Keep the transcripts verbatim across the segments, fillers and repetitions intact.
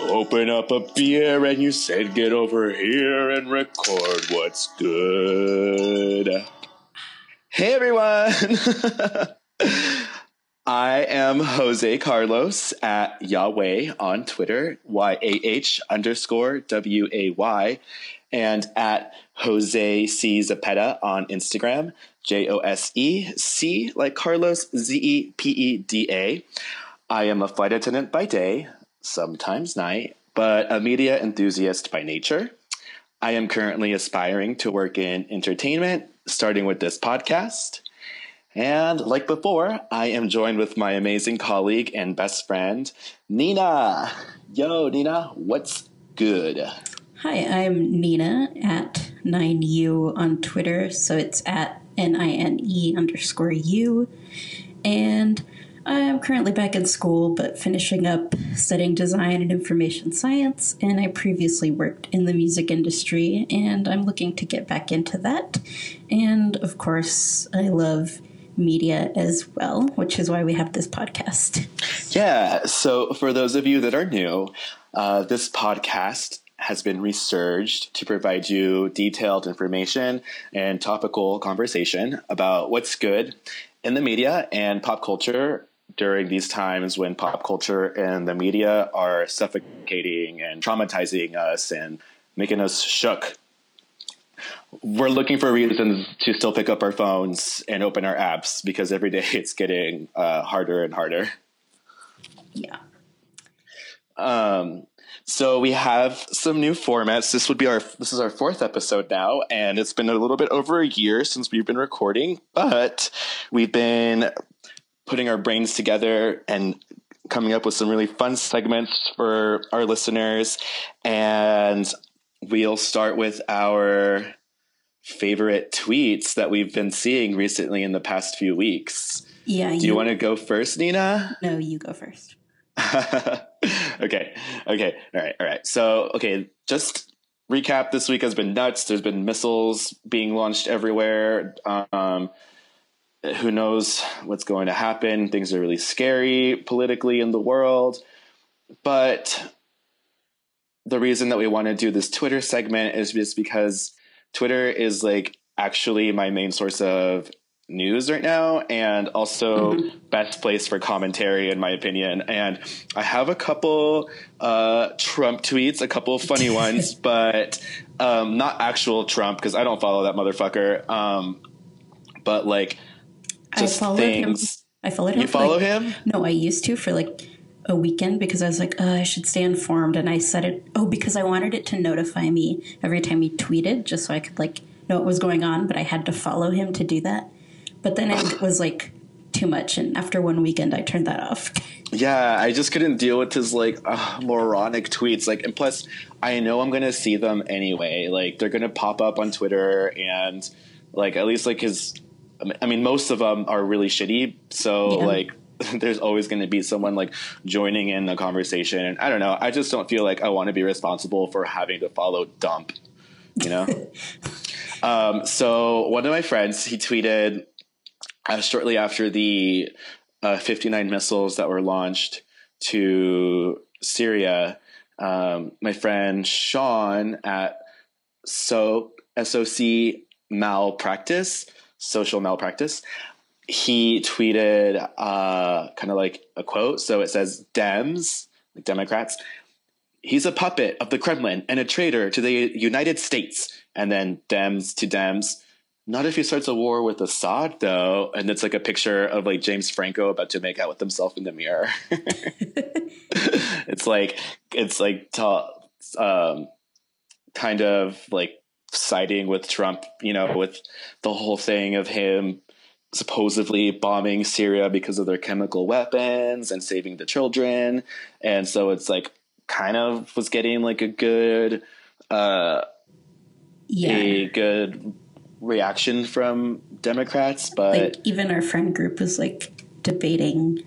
Open up a beer and you said get over here and record what's good. Hey everyone! I am Jose Carlos at Yahweh on Twitter, Y A H underscore W A Y, and at Jose C. Zepeda on Instagram, J O S E C like Carlos, Z E P E D A. I am a flight attendant by day, sometimes night, but a media enthusiast by nature. I am currently aspiring to work in entertainment, starting with this podcast. And like before, I am joined with my amazing colleague and best friend, Nina. Yo, Nina, what's good? Hi, I'm Nina at nine U on Twitter. So it's at N I N E underscore U. And I'm currently back in school, but finishing up studying design and information science, and I previously worked in the music industry, and I'm looking to get back into that. And, of course, I love media as well, which is why we have this podcast. Yeah, so for those of you that are new, uh, this podcast has been resurged to provide you detailed information and topical conversation about what's good in the media and pop culture during these times when pop culture and the media are suffocating and traumatizing us and making us shook. We're looking for reasons to still pick up our phones and open our apps because every day it's getting uh, harder and harder. Yeah. Um. So we have some new formats. This would be our this is our fourth episode now, and it's been a little bit over a year since we've been recording, but we've been putting our brains together and coming up with some really fun segments for our listeners. And we'll start with our favorite tweets that we've been seeing recently in the past few weeks. Yeah. Do you, you want to go first, Nina? No, you go first. okay. Okay. All right. All right. So, okay. Just recap. This week has been nuts. There's been missiles being launched everywhere. Um, Who knows what's going to happen? Things are really scary politically in the world. But the reason that we want to do this Twitter segment is just because Twitter is like actually my main source of news right now, and also mm-hmm. best place for commentary, in my opinion. And I have a couple uh, Trump tweets, a couple funny ones, but um, not actual Trump because I don't follow that motherfucker. Um, but like. Just I followed things. him. I followed him. You follow like, him? No, I used to for like a weekend because I was like, uh, I should stay informed. And I set it, oh, because I wanted it to notify me every time he tweeted just so I could like know what was going on. But I had to follow him to do that. But then it was like too much. And after one weekend, I turned that off. Yeah, I just couldn't deal with his like uh, moronic tweets. Like, and plus, I know I'm going to see them anyway. Like, they're going to pop up on Twitter and like at least like his. I mean, most of them are really shitty, so, yeah. like, there's always going to be someone, like, joining in the conversation. And I don't know. I just don't feel like I want to be responsible for having to follow dump, you know? um, so one of my friends, he tweeted uh, shortly after the uh, fifty-nine missiles that were launched to Syria, um, my friend Sean at so S O C Malpractice, Social Malpractice, he tweeted uh, kind of like a quote. So it says, Dems, like Democrats, he's a puppet of the Kremlin and a traitor to the United States. And then Dems to Dems. Not if he starts a war with Assad, though. And it's like a picture of like James Franco about to make out with himself in the mirror. It's like, it's like ta- um, kind of like, siding with Trump, you know, with the whole thing of him supposedly bombing Syria because of their chemical weapons and saving the children. And so it's like kind of was getting like a good uh yeah. a good reaction from Democrats, but like even our friend group was like debating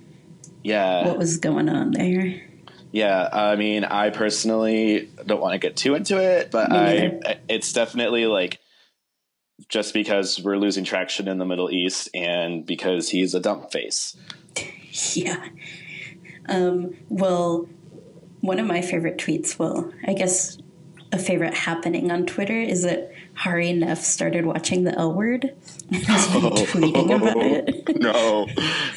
yeah what was going on there. Yeah, I mean, I personally don't want to get too into it, but I, it's definitely like just because we're losing traction in the Middle East and because he's a dump face. Yeah. Um, well, one of my favorite tweets, well, I guess a favorite happening on Twitter, is that Hari Nef started watching The L Word and has been no. tweeting about it. no,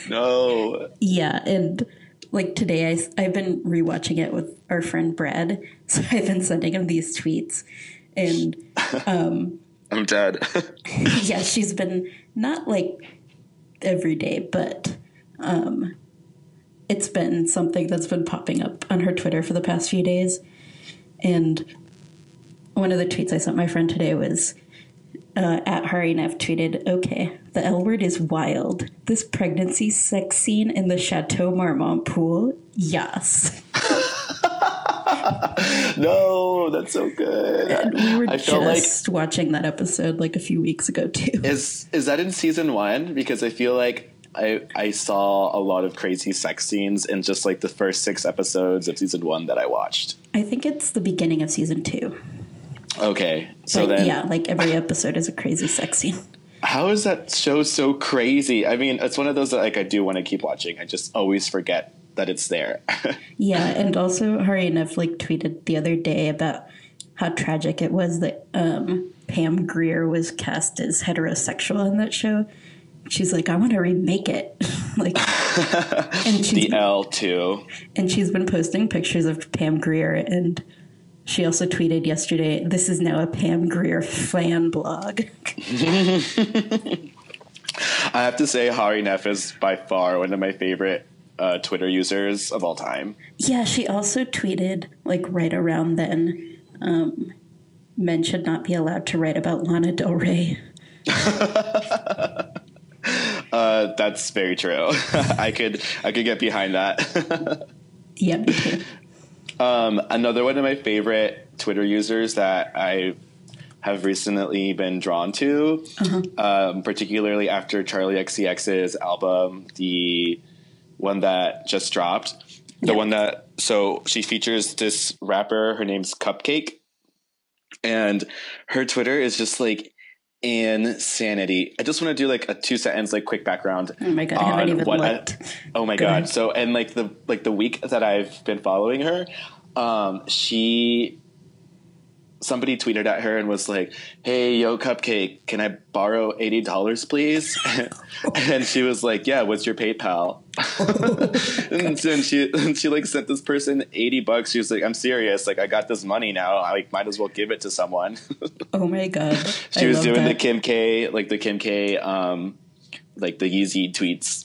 no. Yeah, and like today I, I've been rewatching it with our friend Brad, so I've been sending him these tweets. And um, I'm dead. Yeah, she's been not like every day, but um, it's been something that's been popping up on her Twitter for the past few days. And one of the tweets I sent my friend today was uh, at Hari Nef tweeted, "Okay, the L word is wild. This pregnancy sex scene in the Chateau Marmont pool, yas." No, that's so good. And we were I just like, watching that episode like a few weeks ago too. Is is that in season one? Because I feel like I I saw a lot of crazy sex scenes in just like the first six episodes of season one that I watched. I think it's the beginning of season two. Okay, so like, then yeah, like every episode is a crazy sex scene. How is that show so crazy? I mean, it's one of those that like I do want to keep watching. I just always forget that it's there. Yeah, and also Hari Nef like tweeted the other day about how tragic it was that um, Pam Grier was cast as heterosexual in that show. She's like, I want to remake it. Like, and she's, the L too. And she's been posting pictures of Pam Grier, and she also tweeted yesterday, "This is now a Pam Grier fan blog." I have to say, Hari Nef is by far one of my favorite uh, Twitter users of all time. Yeah, she also tweeted like right around then, um, men should not be allowed to write about Lana Del Rey. Uh, that's very true. I could I could get behind that. Yeah, me too. Um, another one of my favorite Twitter users that I have recently been drawn to, uh-huh. um, particularly after Charlie X C X's album, the one that just dropped, the yeah. one that so she features this rapper. Her name's CupcakKe, and her Twitter is just like insanity. I just want to do like a two sentence like quick background. Oh my god, I haven't even looked. I, oh my Go god. Ahead. So and like the like the week that I've been following her, um, she somebody tweeted at her and was like, "Hey, yo, CupcakKe, can I borrow eighty dollars, please?" And she was like, "Yeah, what's your PayPal?" and, so, and she and she like sent this person eighty bucks. She was like, "I'm serious. Like, I got this money now. I like might as well give it to someone." Oh my god! She I was doing that. the Kim K, like the Kim K, um, like the Yeezy tweets.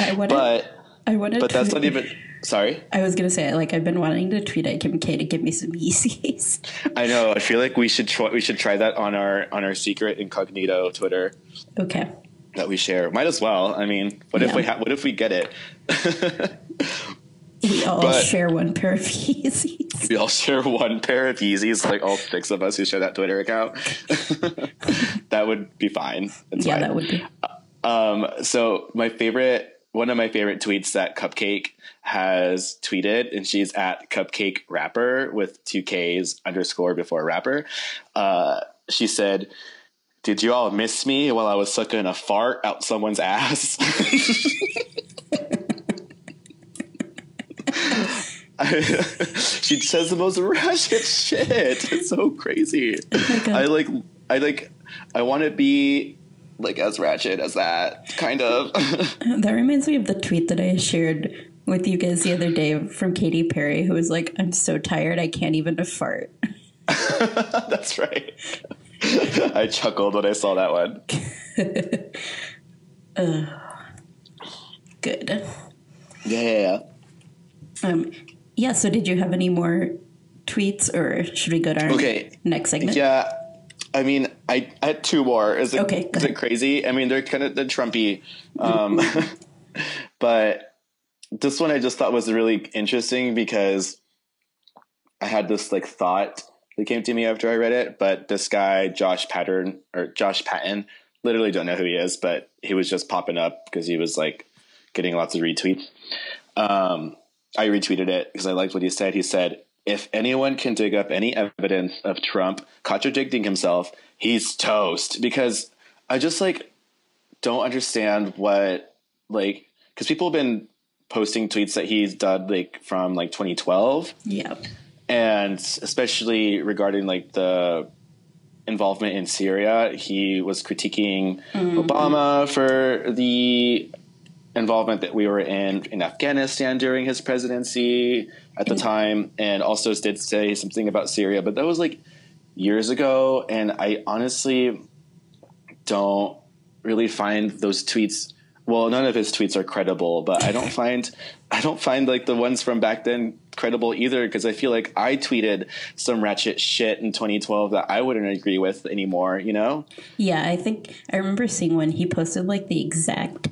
I wanted, but I wanted, but that's not even. Sorry? I was going to say, like, I've been wanting to tweet at Kim K to give me some Yeezys. I know. I feel like we should try, we should try that on our on our secret incognito Twitter. Okay. That we share. Might as well. I mean, what yeah. if we ha- what if we get it? We all but share one pair of Yeezys. We all share one pair of Yeezys, like all six of us who share that Twitter account. That would be fine. That's yeah, fine. That would be. Um, so my favorite... One of my favorite tweets that CupcakKe has tweeted, and she's at CupcakKe Rapper with two K's underscore before rapper. Uh, she said, "Did you all miss me while I was sucking a fart out someone's ass?" I, she says the most ratchet shit. It's so crazy. Oh I like. I like. I want to be. Like as ratchet as that, kind of. That reminds me of the tweet that I shared with you guys the other day from Katy Perry, who was like, "I'm so tired, I can't even fart." That's right. I chuckled when I saw that one. uh, good. Yeah. Um. Yeah. So, did you have any more tweets, or should we go to our okay. next segment? Yeah. I mean, I, I had two more. Is it, okay, is it crazy? I mean, they're kind of they're Trumpy. Um, but this one I just thought was really interesting because I had this like thought that came to me after I read it. But this guy, Josh Patton, or Josh Patton, literally don't know who he is, but he was just popping up because he was like getting lots of retweets. Um, I retweeted it because I liked what he said. He said, "If anyone can dig up any evidence of Trump contradicting himself, he's toast." Because I just like don't understand what like because people have been posting tweets that he's done like from like twenty twelve. Yep. And especially regarding like the involvement in Syria, he was critiquing mm-hmm. Obama for the involvement that we were in in Afghanistan during his presidency at the mm-hmm. time, and also did say something about Syria, but that was like years ago, and I honestly don't really find those tweets, well, none of his tweets are credible, but I don't find I don't find like the ones from back then credible either, because I feel like I tweeted some ratchet shit in twenty twelve that I wouldn't agree with anymore, you know? Yeah, I think I remember seeing when he posted like the exact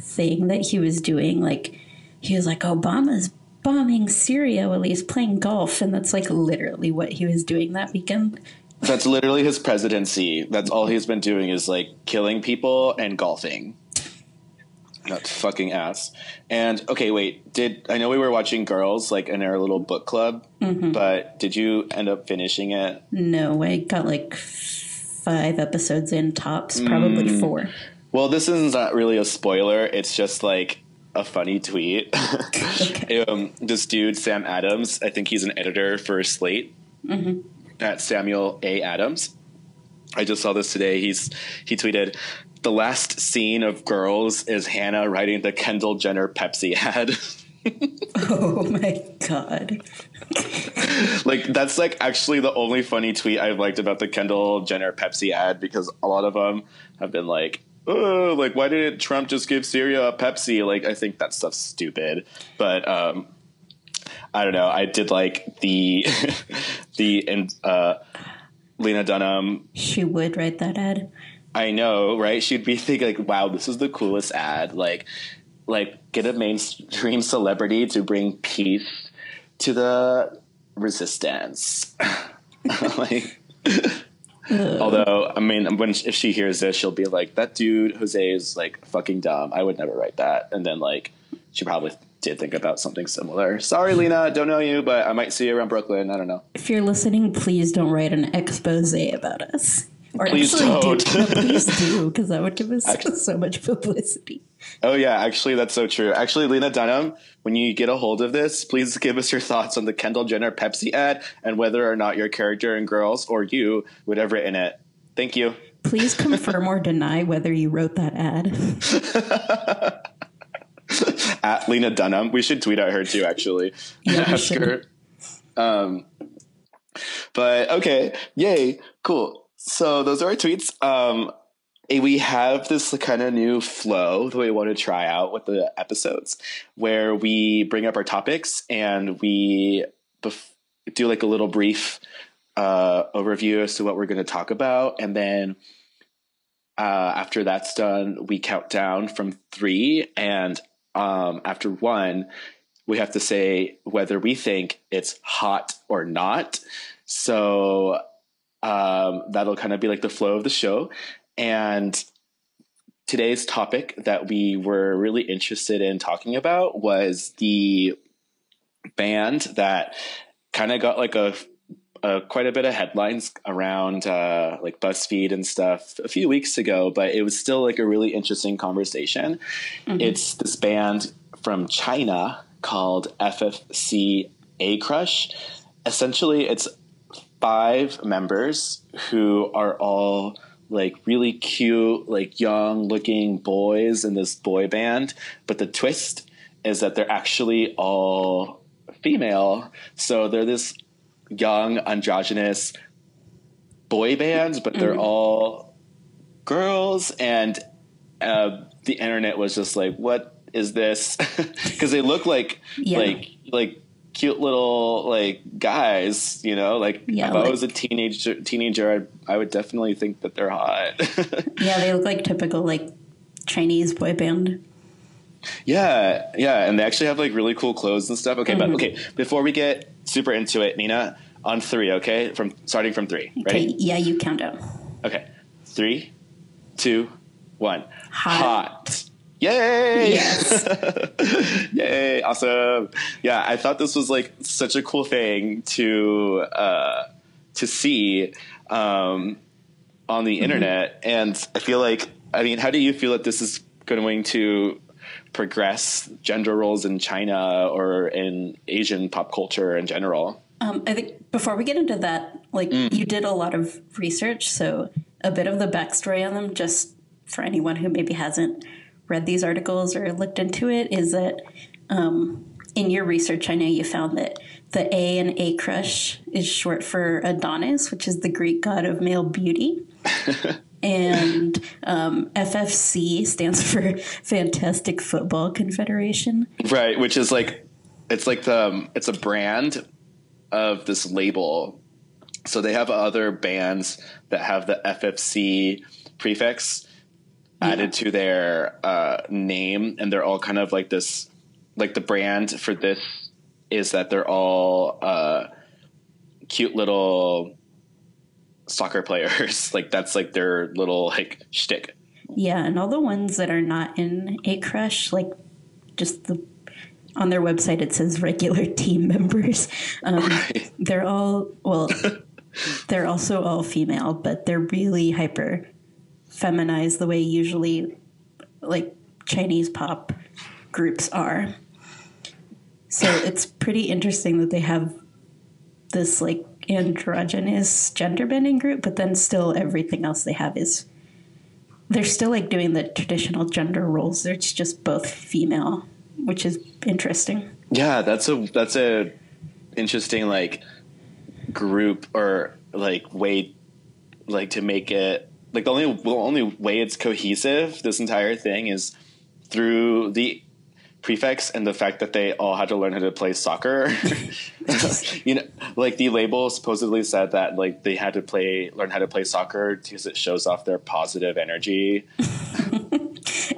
thing that he was doing. Like he was like, Obama's bombing Syria while he's playing golf, and that's like literally what he was doing that weekend. That's literally his presidency. That's all he's been doing is like killing people and golfing. That fucking ass. And okay, wait, did I know we were watching Girls like in our little book club, mm-hmm. but did you end up finishing it? No, I got like five episodes in tops, probably mm. four. Well, this is not really a spoiler. It's just like a funny tweet. Okay. Um, this dude, Sam Adams, I think he's an editor for Slate mm-hmm. at Samuel A. Adams. I just saw this today. He's he tweeted, "The last scene of Girls is Hannah riding the Kendall Jenner Pepsi ad." Oh my God. Like, that's like actually the only funny tweet I've liked about the Kendall Jenner Pepsi ad, because a lot of them have been like, oh, like, why didn't Trump just give Syria a Pepsi? Like, I think that stuff's stupid. But um, I don't know. I did like the the uh, Lena Dunham. She would write that ad. I know, right? She'd be thinking, like, wow, this is the coolest ad. Like, like get a mainstream celebrity to bring peace to the resistance. Like, although, I mean, when if she hears this, she'll be like, that dude, Jose, is, like, fucking dumb. I would never write that. And then, like, she probably did think about something similar. Sorry, Lena, don't know you, but I might see you around Brooklyn. I don't know. If you're listening, please don't write an expose about us. Or please don't. Do, no, please do, because that would give us actually, so much publicity. Oh, yeah. Actually, that's so true. Actually, Lena Dunham, when you get a hold of this, please give us your thoughts on the Kendall Jenner Pepsi ad and whether or not your character in Girls or you would have written it. Thank you. Please confirm or deny whether you wrote that ad. At Lena Dunham. We should tweet at her, too, actually. Yeah, ask her. Um, but, okay. Yay. Cool. So those are our tweets. Um, we have this kind of new flow that we want to try out with the episodes, where we bring up our topics and we bef- do like a little brief uh, overview as to what we're going to talk about. And then uh, after that's done, we count down from three. And um, after one, we have to say whether we think it's hot or not. So... Um, that'll kind of be like the flow of the show. And today's topic that we were really interested in talking about was the band that kind of got like a, a quite a bit of headlines around uh, like BuzzFeed and stuff a few weeks ago, but it was still like a really interesting conversation. Mm-hmm. It's this band from China called F F C A Crush. Essentially, it's five members who are all like really cute, like young looking boys in this boy band. But the twist is that they're actually all female. So they're this young, androgynous boy band, but they're mm-hmm. all girls. And uh, the internet was just like, what is this? Because they look like, yeah. like, like, cute little like guys, you know, like yeah, if like, I was a teenager teenager I, I would definitely think that they're hot. Yeah, they look like typical like Chinese boy band. Yeah, yeah, and they actually have like really cool clothes and stuff. Okay, mm-hmm. but okay, before we get super into it, Nina, on three, okay? From starting from three. Okay, ready? Yeah, you count out. Okay. Three, two, one. Hot. Hot. Yay! Yes. Yay! Awesome. Yeah, I thought this was like such a cool thing to uh, to see um, on the mm-hmm. internet, and I feel like, I mean, how do you feel that this is going to progress gender roles in China or in Asian pop culture in general? Um, I think before we get into that, like mm. you did a lot of research, so a bit of the backstory on them, just for anyone who maybe hasn't read these articles or looked into it, is that um, in your research, I know you found that the A in A Crush is short for Adonis, which is the Greek god of male beauty. And um, F F C stands for Fantastic Football Confederation. Right, which is like, it's like the, it's a brand of this label. So they have other bands that have the F F C prefix added yeah. to their uh, name. And they're all kind of like this, like the brand for this is that they're all uh, cute little soccer players. Like that's like their little like shtick. Yeah. And all the ones that are not in A Crush, like just the, on their website, it says regular team members. Um, right. They're all, well, they're also all female, but they're really hyper feminized the way usually like Chinese pop groups are. So it's pretty interesting that they have this like androgynous gender bending group, but then still everything else they have is, they're still like doing the traditional gender roles. It's just both female, which is interesting. Yeah, that's a that's a interesting like group or like way like to make it like the only the only way it's cohesive this entire thing is through the prefix and the fact that they all had to learn how to play soccer. You know, like the label supposedly said that like they had to play learn how to play soccer because it shows off their positive energy.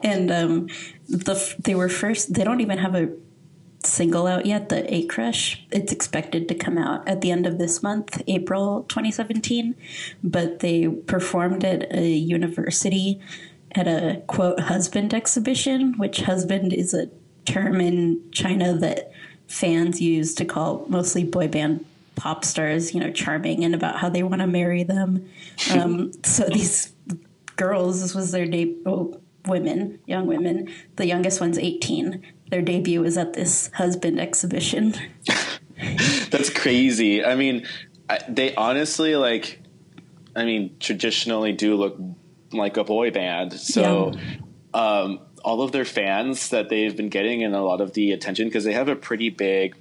And um, the they were first. They don't even have a single out yet. The A Crush. It's expected to come out at the end of this month, April twenty seventeen. But they performed at a university at a quote husband exhibition, which husband is a term in China that fans use to call mostly boy band pop stars, you know, charming and about how they want to marry them. Um, so these girls, this was their debut, oh, women, young women. The youngest one's eighteen. Their debut was at this husband exhibition. That's crazy. I mean, I, they honestly like, I mean, traditionally do look like a boy band. So, yeah. um, all of their fans that they've been getting and a lot of the attention, because they have a pretty big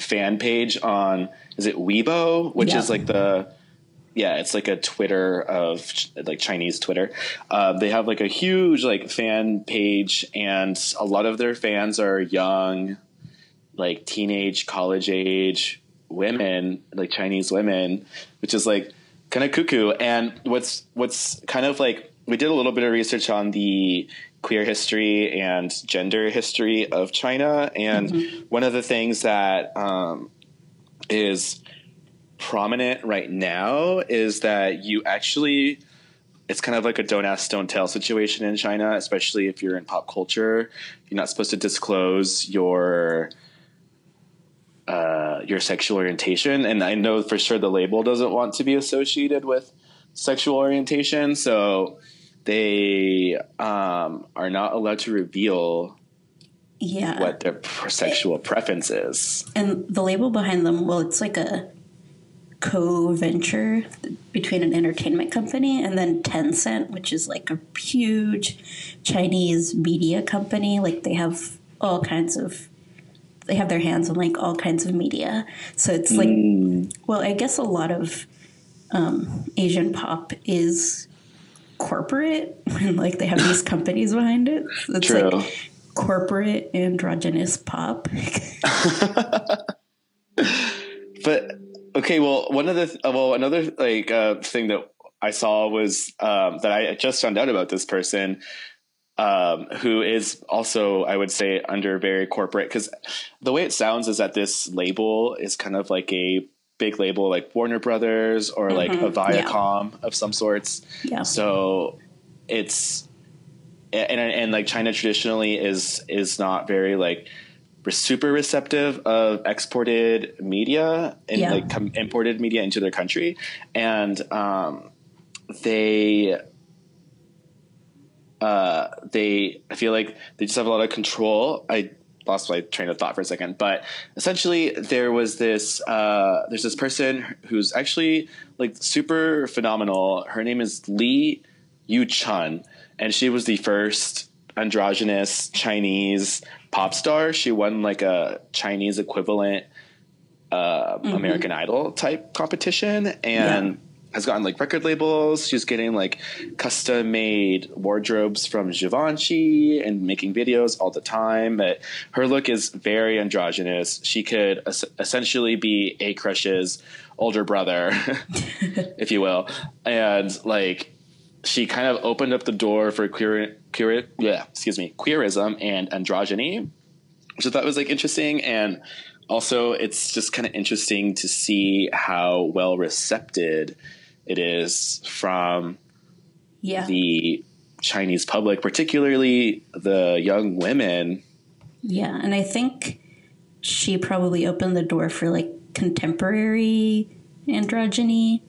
fan page on, is it Weibo, which yeah. is like the, yeah, it's like a Twitter of like Chinese Twitter. Uh, they have like a huge like fan page, and a lot of their fans are young, like teenage, college age women, like Chinese women, which is like kind of cuckoo. And what's, what's kind of like, we did a little bit of research on the queer history and gender history of China. And mm-hmm. one of the things that um, is prominent right now is that you actually, it's kind of like a don't ask, don't tell situation in China, especially if you're in pop culture. You're not supposed to disclose your uh, your sexual orientation. And I know for sure the label doesn't want to be associated with sexual orientation. So they um, are not allowed to reveal yeah. what their sexual it, preference is. And the label behind them, well, it's like a co-venture between an entertainment company and then Tencent, which is like a huge Chinese media company. Like they have all kinds of, they have their hands on like all kinds of media. So it's like, mm. well, I guess a lot of um, Asian pop is corporate and like they have these companies behind it. So it's True. Like corporate androgynous pop. But okay, well, one of the well, another like uh, thing that I saw was um, that I just found out about this person um, who is also, I would say, under very corporate, because the way it sounds is that this label is kind of like a big label like Warner Brothers or mm-hmm. like a Viacom yeah. of some sorts. Yeah. So it's and, and and like China traditionally is is not very like. We're super receptive of exported media and yeah. like com- imported media into their country. And um, they uh, they I feel like they just have a lot of control. I lost my train of thought for a second, but essentially there was this uh, there's this person who's actually like super phenomenal. Her name is Li Yuchun, and she was the first androgynous Chinese pop star. She won like a Chinese equivalent uh, mm-hmm. American Idol type competition, and yeah. has gotten like record labels. She's getting like custom made wardrobes from Givenchy and making videos all the time. But her look is very androgynous. She could es- essentially be A Crush's older brother, if you will, and like. She kind of opened up the door for queer, queer, yeah, excuse me, queerism and androgyny, which I thought was like interesting. And also, it's just kind of interesting to see how well recepted it is from yeah. the Chinese public, particularly the young women. Yeah, and I think she probably opened the door for like contemporary androgyny.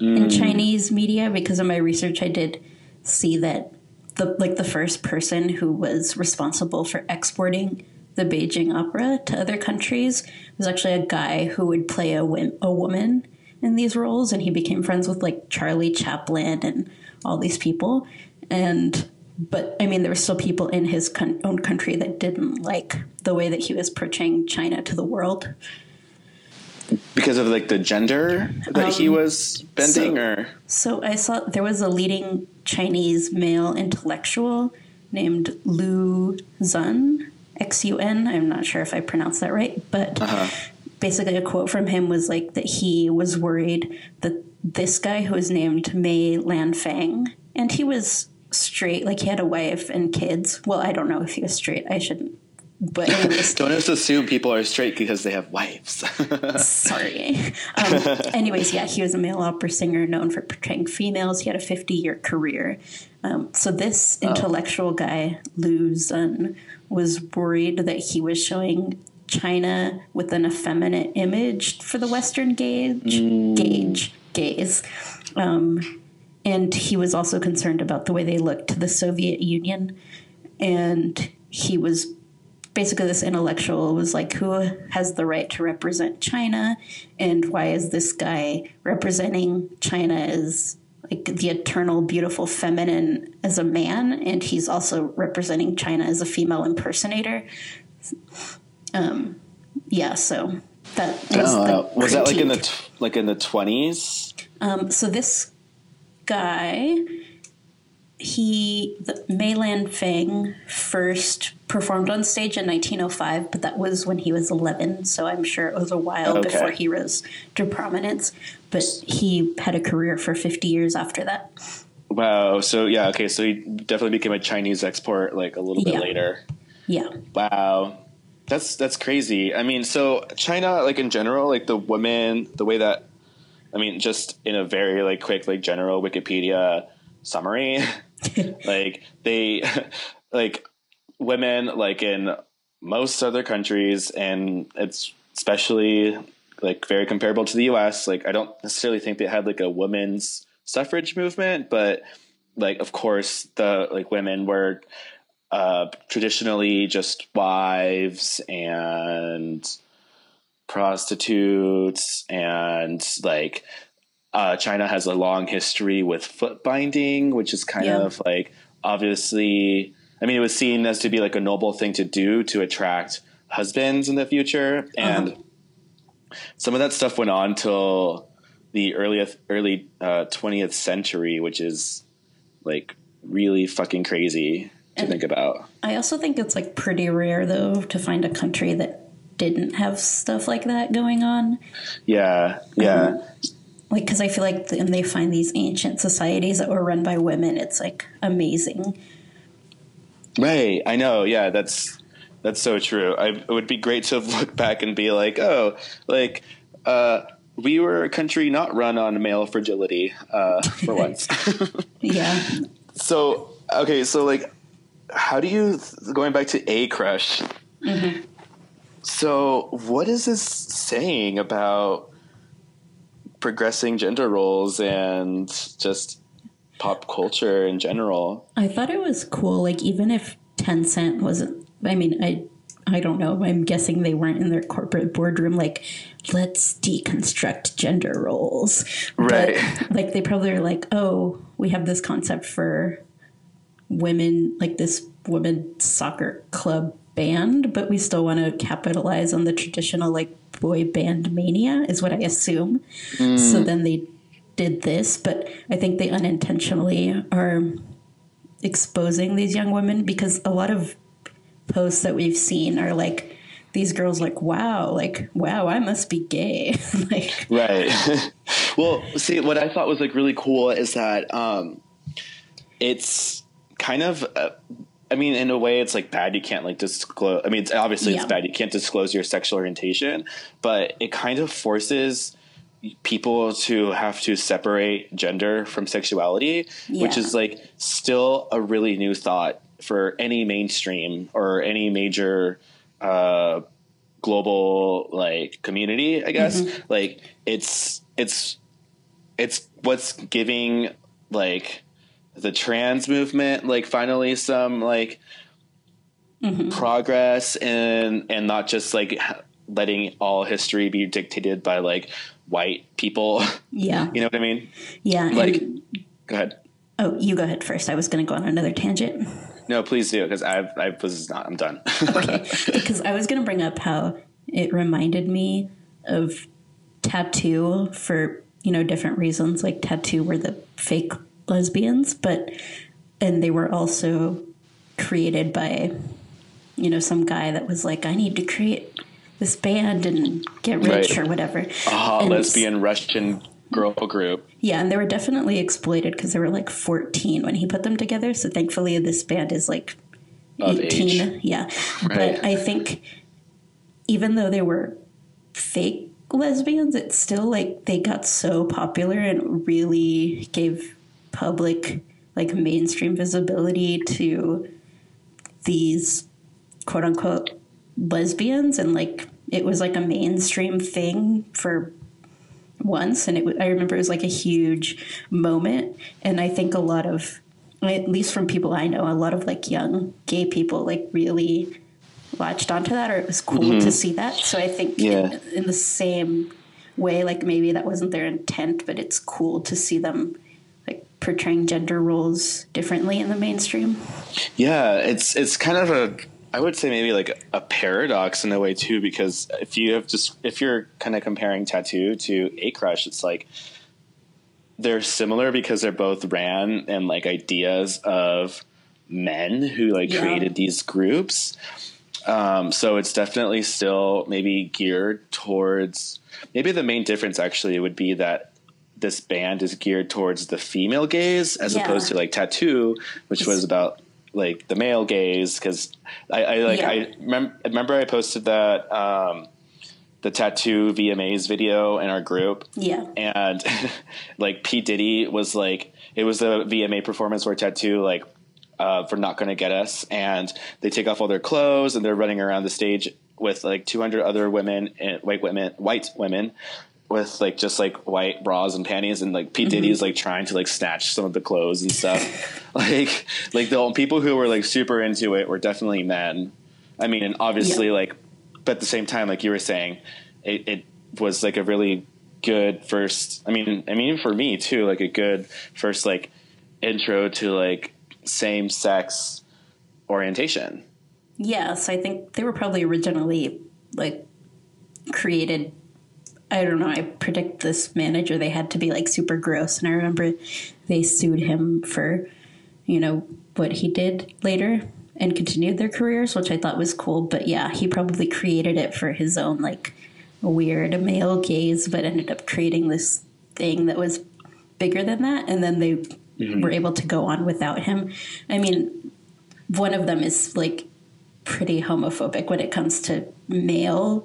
In Chinese media, because of my research, I did see that the like the first person who was responsible for exporting the Beijing opera to other countries was actually a guy who would play a, win- a woman in these roles, and he became friends with like Charlie Chaplin and all these people. And but I mean, there were still people in his con- own country that didn't like the way that he was portraying China to the world. Because of like the gender that um, he was bending, so, or so I saw there was a leading Chinese male intellectual named Lu Xun, X U N. I'm not sure if I pronounced that right, but uh-huh. basically a quote from him was like that he was worried that this guy who was named Mei Lanfang, and he was straight, like he had a wife and kids. Well, I don't know if he was straight. I shouldn't. But anyways, don't just assume people are straight because they have wives. Sorry. Um, anyways, yeah, he was a male opera singer known for portraying females. He had a fifty-year career. Um, so this intellectual oh. guy, Lu Xun, was worried that he was showing China with an effeminate image for the Western gauge, mm. gauge gaze. Um, and he was also concerned about the way they looked to the Soviet Union. And he was... Basically, this intellectual was like, who has the right to represent China, and why is this guy representing China as like the eternal, beautiful feminine as a man, and he's also representing China as a female impersonator? Um, yeah, so that was oh, the was critique. That like in the t- like in the twenties? Um, so this guy. He, the Mei Lanfang, first performed on stage in nineteen oh five, but that was when he was eleven, so I'm sure it was a while okay. before he rose to prominence. But he had a career for fifty years after that. Wow. So, yeah, okay, so he definitely became a Chinese export, like, a little bit yeah. later. Yeah. Wow. That's that's crazy. I mean, so China, like, in general, like, the women, the way that, I mean, just in a very, like, quick, like, general Wikipedia summary... like they like women like in most other countries, and it's especially like very comparable to the U S. Like I don't necessarily think they had like a women's suffrage movement, but like of course the like women were uh traditionally just wives and prostitutes, and like Uh, China has a long history with foot binding, which is kind yeah. of like obviously, I mean, it was seen as to be like a noble thing to do to attract husbands in the future. And uh-huh. some of that stuff went on till the early, early uh, twentieth century, which is like really fucking crazy to and think about. I also think it's like pretty rare though to find a country that didn't have stuff like that going on. Yeah. Yeah. Um, Like, because I feel like when they find these ancient societies that were run by women, it's like amazing. Right. I know. Yeah, that's that's so true. I, it would be great to look back and be like, oh, like uh, we were a country not run on male fragility uh, for once. yeah. So, OK, so like, how do you going back to A Crush? Mm-hmm. So what is this saying about progressing gender roles and just pop culture in general. I thought it was cool. Like, even if Tencent wasn't, I mean, I I don't know. I'm guessing they weren't in their corporate boardroom, like, let's deconstruct gender roles. Right. But, like, they probably are like, oh, we have this concept for women, like this women's soccer club band, but we still want to capitalize on the traditional, like, boy band mania is what I assume. Mm. So then they did this, but I think they unintentionally are exposing these young women, because a lot of posts that we've seen are like these girls like, wow, like, wow, I must be gay. Like, right. Well, see, what I thought was like really cool is that um it's kind of uh, I mean, in a way it's like bad. You can't like disclose. I mean, it's obviously yeah. it's bad. You can't disclose your sexual orientation, but it kind of forces people to have to separate gender from sexuality, yeah. which is like still a really new thought for any mainstream or any major uh, global like community, I guess. Mm-hmm. Like it's, it's, it's what's giving like the trans movement, like finally some like mm-hmm. progress, and, and not just like letting all history be dictated by like white people. Yeah. You know what I mean? Yeah. Like, and, go ahead. Oh, you go ahead first. I was going to go on another tangent. No, please do, because I I was not. I'm done. Okay, because I was going to bring up how it reminded me of tattoo for, you know, different reasons. Like tattoo were the fake lesbians, but and they were also created by, you know, some guy that was like, I need to create this band and get rich right. or whatever. Ah, uh, lesbian Russian girl group. Yeah, and they were definitely exploited because they were like fourteen when he put them together. So thankfully this band is like of eighteen. Age. Yeah. Right. But I think even though they were fake lesbians, it's still like they got so popular and really gave public like mainstream visibility to these quote unquote lesbians, and like it was like a mainstream thing for once, and it I remember it was like a huge moment. And I think a lot of, at least from people I know, a lot of like young gay people like really latched onto that, or it was cool mm-hmm. to see that. So I think yeah. in, in the same way, like maybe that wasn't their intent, but it's cool to see them like portraying gender roles differently in the mainstream. Yeah, it's it's kind of a, I would say maybe like a paradox in a way too, because if you have just, if you're kind of comparing tattoo to A Crush, it's like they're similar because they're both ran and like ideas of men who like yeah. created these groups. Um, so it's definitely still maybe geared towards, maybe the main difference actually would be that this band is geared towards the female gaze as yeah. opposed to like tattoo, which it's- was about like the male gaze. Cause I, I like, yeah. I mem- remember I posted that, um, the tattoo V M As video in our group. Yeah. And like P Diddy was like, it was the V M A performance where tattoo like, uh, for Not Gonna Get Us, and they take off all their clothes and they're running around the stage with like two hundred other women and white women, white women with like, just like white bras and panties, and like P. Mm-hmm. Diddy's like trying to like snatch some of the clothes and stuff. like, like the people who were like super into it were definitely men. I mean, and obviously yeah. like, but at the same time, like you were saying, it, it was like a really good first, I mean, I mean for me too, like a good first like intro to like same sex orientation. Yeah. So I think they were probably originally like created, I don't know, I predict this manager, they had to be like super gross. And I remember they sued him for, you know, what he did later and continued their careers, which I thought was cool. But yeah, he probably created it for his own like weird male gaze, but ended up creating this thing that was bigger than that. And then they mm-hmm. were able to go on without him. I mean, one of them is like pretty homophobic when it comes to male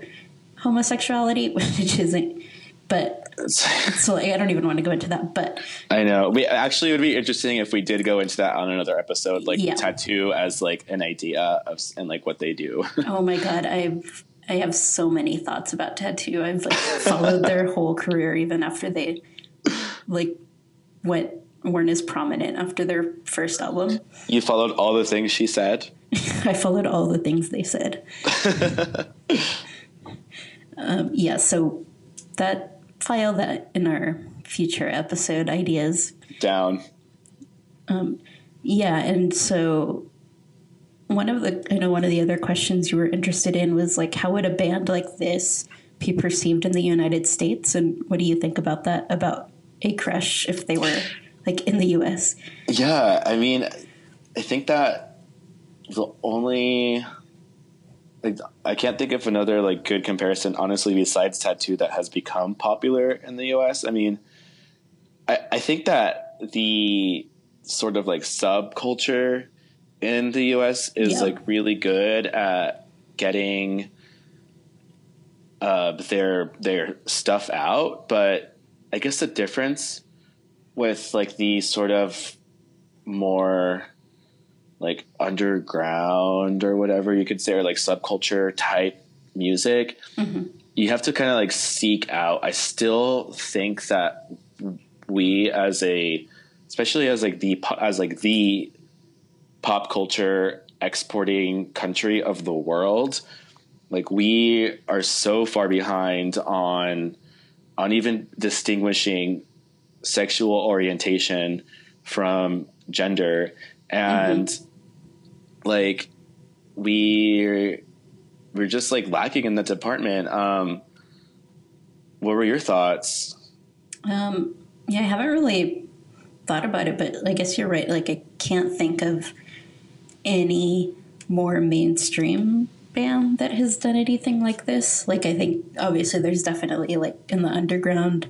homosexuality, which isn't, but so like, I don't even want to go into that, but I know we actually, it would be interesting if we did go into that on another episode, like yeah. tattoo as like an idea of, and like what they do. Oh my God. I've, I have so many thoughts about tattoo. I've like followed their whole career, even after they like went weren't as prominent after their first album. You followed all the things she said? I followed all the things they said. um, yeah, so that file that in our future episode ideas. Down. Um, yeah, and so one of the, I know one of the other questions you were interested in was like, how would a band like this be perceived in the United States? And what do you think about that, about A Crush, if they were like in the U S? Yeah, I mean, I think that the only, like, I can't think of another like good comparison, honestly, besides tattoo that has become popular in the U S. I mean, I, I think that the sort of like subculture in the U S is yeah. like really good at getting uh, their their stuff out, but I guess the difference with like the sort of more like underground or whatever you could say, or like subculture type music, mm-hmm. you have to kind of like seek out. I still think that we as a, especially as like the, as like the pop culture exporting country of the world, like we are so far behind on on even distinguishing sexual orientation from gender. And mm-hmm. like we we're just like lacking in that department. Um, what were your thoughts? Um, yeah, I haven't really thought about it, but I guess you're right. Like I can't think of any more mainstream band that has done anything like this. Like I think obviously there's definitely like in the underground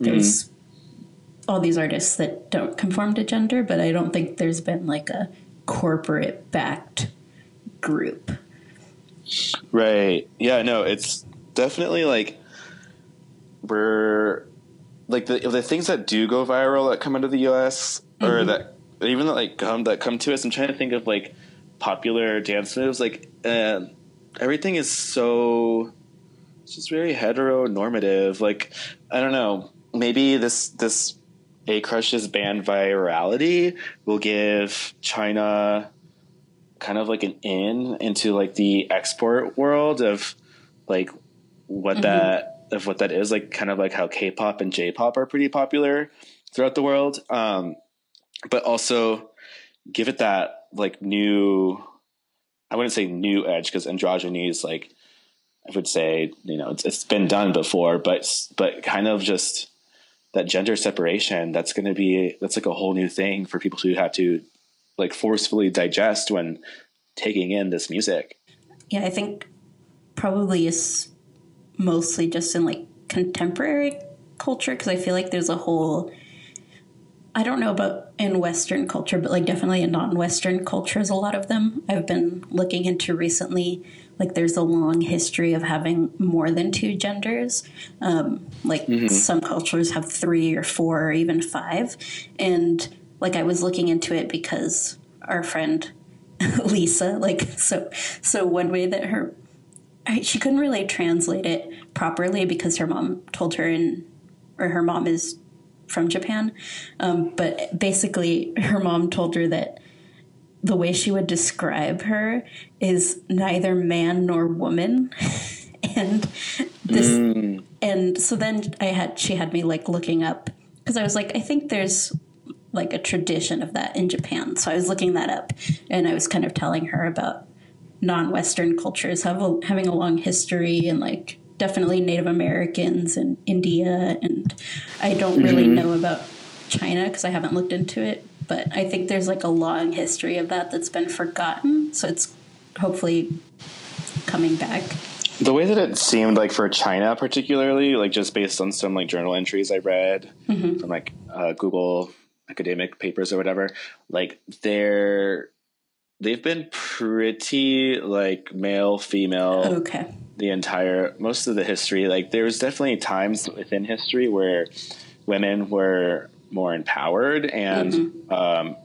there's mm-hmm. all these artists that don't conform to gender, but I don't think there's been like a corporate backed group. Right. Yeah, no, it's definitely like we're like the the things that do go viral that come into the U S mm-hmm. or that even that like come that come to us. I'm trying to think of like popular dance moves, like uh, everything is so it's just very heteronormative. Like, I don't know, maybe this this A Crush's band virality will give China kind of like an in into like the export world of like what mm-hmm. that of what that is, like kind of like how K-pop and J-pop are pretty popular throughout the world, um, but also give it that like new, I wouldn't say new edge because androgyny is like, I would say, you know, it's, it's been done before, but, but kind of just that gender separation, that's going to be, that's like a whole new thing for people who have to like forcefully digest when taking in this music. Yeah. I think probably is mostly just in like contemporary culture. Cause I feel like there's a whole, I don't know about in Western culture, but like definitely in non-Western cultures, a lot of them I've been looking into recently. Like there's a long history of having more than two genders. Um, like mm-hmm. some cultures have three or four or even five. And like I was looking into it because our friend Lisa, like so, so one way that her, she couldn't really translate it properly because her mom told her in, or her mom is from Japan, um, but basically her mom told her that the way she would describe her is neither man nor woman, and this, mm. and so then I had she had me like looking up because I was like I think there's like a tradition of that in Japan, so I was looking that up and I was kind of telling her about non-Western cultures have a, having a long history and like. Definitely Native Americans and India, and I don't really mm-hmm. know about China because I haven't looked into it, but I think there's like a long history of that that's been forgotten, so it's hopefully coming back. The way that it seemed like for China particularly, like just based on some like journal entries I read mm-hmm. from like uh, Google academic papers or whatever, like they're they've been pretty like male female okay the entire, most of the history. Like there was definitely times within history where women were more empowered and mm-hmm. um,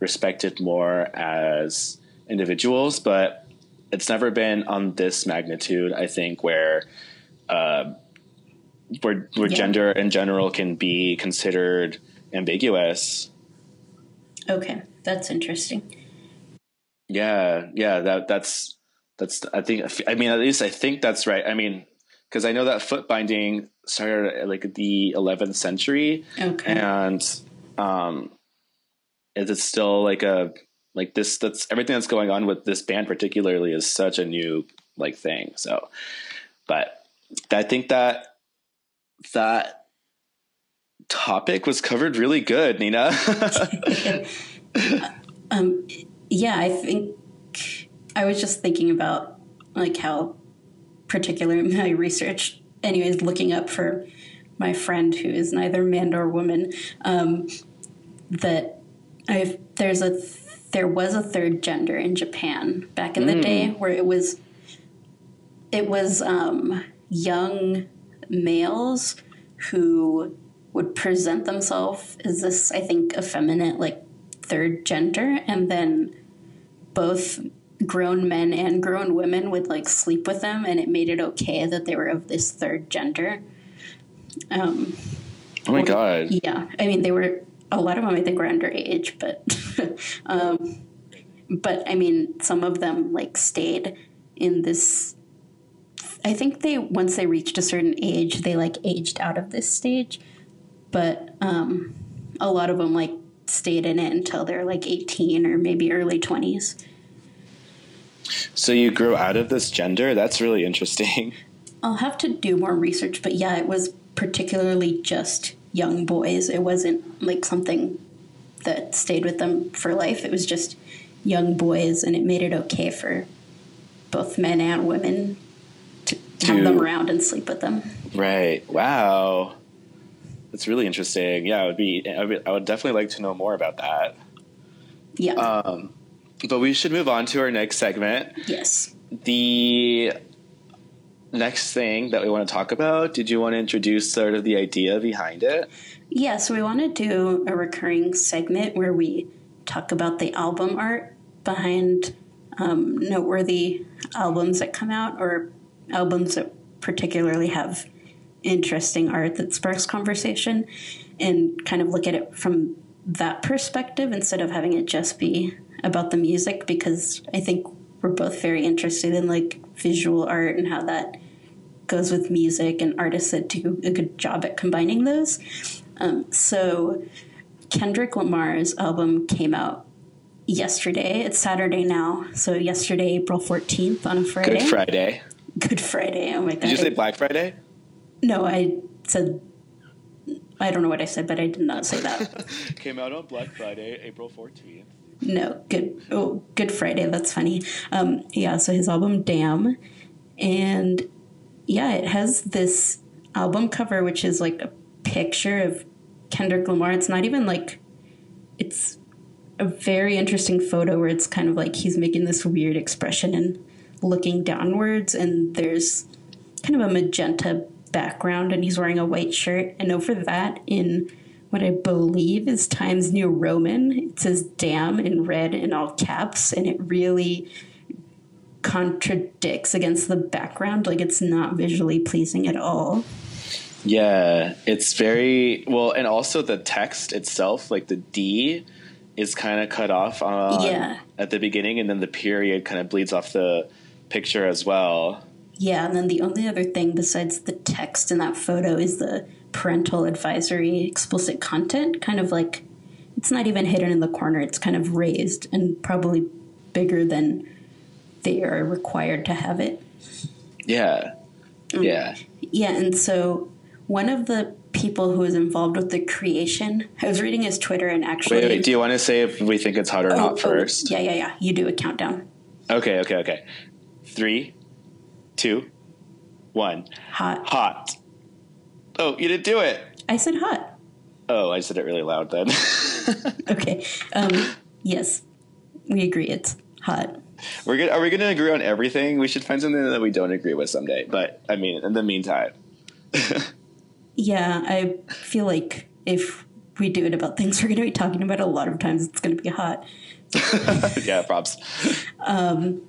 respected more as individuals, but it's never been on this magnitude, I think, where uh, where, where yeah. gender in general can be considered ambiguous. Okay, that's interesting. Yeah, yeah, that that's that's I think I mean at least I think that's right. I mean, because I know that foot binding started at like the eleventh century, okay, and um, it's still like a like this. That's everything that's going on with this band particularly is such a new like thing. So, but I think that that topic was covered really good, Nina. um, yeah, I think I was just thinking about like how particular my research, anyways, looking up for my friend who is neither man nor woman, um, that I've, there's a there was a third gender in Japan back in mm. the day where it was it was um, young males who would present themselves as this, I think, effeminate, like, third gender, and then both grown men and grown women would, like, sleep with them, and it made it okay that they were of this third gender. Um, oh, my God. Yeah. I mean, they were, a lot of them, I think, were underage, but, um, but, I mean, some of them, like, stayed in this, I think they, once they reached a certain age, they, like, aged out of this stage. But um, a lot of them, like, stayed in it until they're, like, eighteen or maybe early twenties. So you grew out of this gender? That's really interesting. I'll have to do more research. But, yeah, it was particularly just young boys. It wasn't, like, something that stayed with them for life. It was just young boys, and it made it okay for both men and women to have them around and sleep with them. Right. Wow. It's really interesting. Yeah, it would be, I would, I would definitely like to know more about that. Yeah. Um, but we should move on to our next segment. Yes. The next thing that we want to talk about, did you want to introduce sort of the idea behind it? Yeah, so we want to do a recurring segment where we talk about the album art behind um, noteworthy albums that come out, or albums that particularly have interesting art that sparks conversation, and kind of look at it from that perspective instead of having it just be about the music, because I think we're both very interested in like visual art and how that goes with music, and artists that do a good job at combining those. Um, so Kendrick Lamar's album came out yesterday. It's Saturday now. So yesterday, April fourteenth, on a Friday. Good Friday. Good Friday. Oh my God. Did you say Black Friday? No, I said, I don't know what I said, but I did not say that. Came out on Black Friday, April fourteenth. No, good, oh, Good Friday. That's funny. Um, yeah, so his album, Damn. And yeah, it has this album cover, which is like a picture of Kendrick Lamar. It's not even like, it's a very interesting photo where it's kind of like he's making this weird expression and looking downwards. And there's kind of a magenta background, and he's wearing a white shirt, and over that, in what I believe is Times New Roman, it says damn in red in all caps, and it really contradicts against the background. Like, it's not visually pleasing at all. Yeah, it's very, well, and also the text itself, like the D is kind of cut off on, yeah, at the beginning, and then the period kind of bleeds off the picture as well. Yeah, and then the only other thing besides the text in that photo is the parental advisory, explicit content, kind of like, it's not even hidden in the corner, it's kind of raised and probably bigger than they are required to have it. Yeah, yeah. Um, yeah, and so one of the people who was involved with the creation, I was reading his Twitter, and actually... Wait, wait, do you want to say if we think it's hot or oh, not first? Oh, yeah, yeah, yeah, you do a countdown. Okay, okay, okay. Three... Two, one. Hot. Hot. Oh, you didn't do it. I said hot. Oh, I said it really loud then. Okay. Um, yes, we agree. It's hot. We're good. Are we going to agree on everything? We should find something that we don't agree with someday. But I mean, in the meantime. Yeah, I feel like if we do it about things we're going to be talking about a lot of times, it's going to be hot. Yeah, props. Um,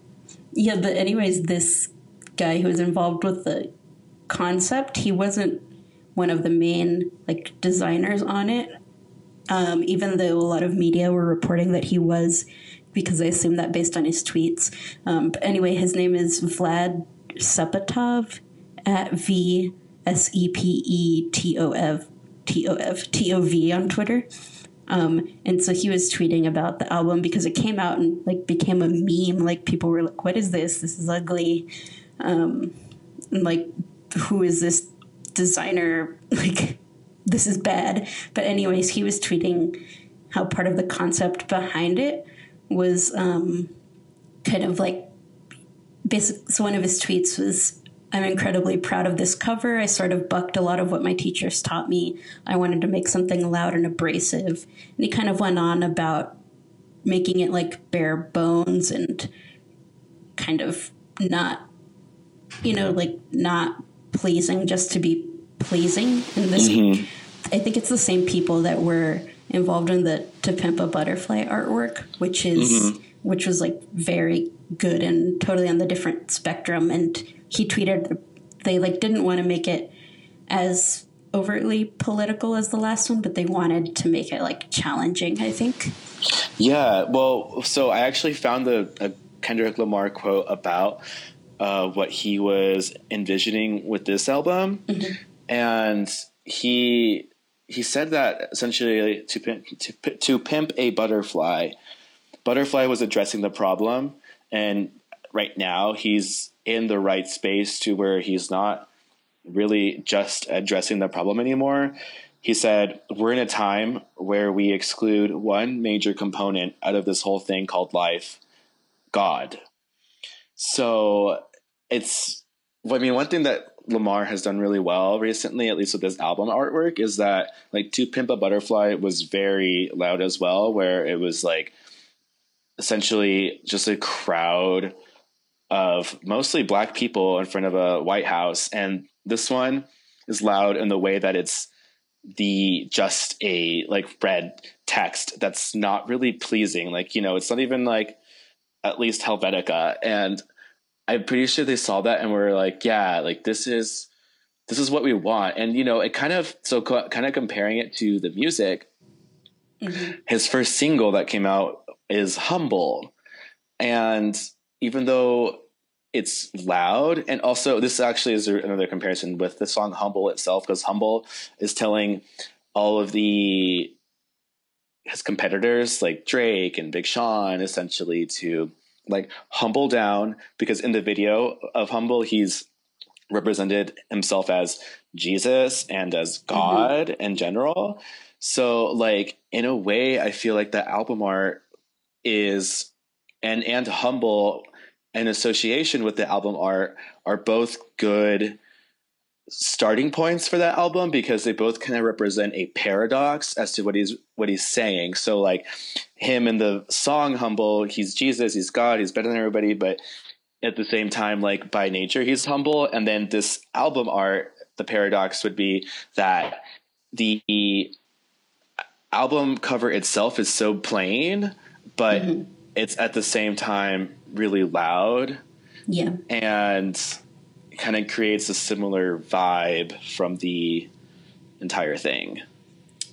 yeah, but anyways, this guy who was involved with the concept, he wasn't one of the main like designers on it, um, even though a lot of media were reporting that he was, because I assume that based on his tweets. Um, but anyway, his name is Vlad Sepetov, at V S E P E T O V, T O F, T O V on Twitter. Um, and so he was tweeting about the album because it came out and like became a meme. Like people were like, what is this? This is ugly. Um, and, like, who is this designer? Like, this is bad. But anyways, he was tweeting how part of the concept behind it was um, kind of like basic. So one of his tweets was, I'm incredibly proud of this cover. I sort of bucked a lot of what my teachers taught me. I wanted to make something loud and abrasive. And he kind of went on about making it like bare bones and kind of not, you know, like not pleasing just to be pleasing. And this, mm-hmm. I think it's the same people that were involved in the To Pimp a Butterfly artwork, which is, mm-hmm. which was like very good and totally on the different spectrum. And he tweeted they like didn't want to make it as overtly political as the last one, but they wanted to make it like challenging, I think. Yeah, well, so I actually found a, a Kendrick Lamar quote about uh, what he was envisioning with this album, mm-hmm. and he he said that essentially to pimp, to, to pimp a butterfly, Butterfly was addressing the problem, and right now he's in the right space to where he's not really just addressing the problem anymore. He said, we're in a time where we exclude one major component out of this whole thing called life, God. So it's, I mean, one thing that Lamar has done really well recently, at least with this album artwork, is that like To Pimp a Butterfly was very loud as well, where it was like essentially just a crowd of mostly black people in front of a White House. And this one is loud in the way that it's the just a like red text that's not really pleasing. Like, you know, it's not even like at least Helvetica. And I'm pretty sure they saw that and were like, yeah, like this is this is what we want. And, you know, it kind of so co- kind of comparing it to the music. Mm-hmm. His first single that came out is Humble. And even though it's loud, and also this actually is another comparison with the song Humble itself, because Humble is telling all of the his competitors like Drake and Big Sean essentially to like humble down, because in the video of Humble, he's represented himself as Jesus and as God, mm-hmm. in general. So like in a way, I feel like the album art is and and Humble in association with the album art are both good starting points for that album, because they both kind of represent a paradox as to what he's what he's saying. So like him in the song Humble, he's Jesus, he's God, he's better than everybody, but at the same time, like by nature, he's humble. And then this album art, the paradox would be that the album cover itself is so plain, but mm-hmm. it's at the same time really loud, yeah, and kind of creates a similar vibe from the entire thing.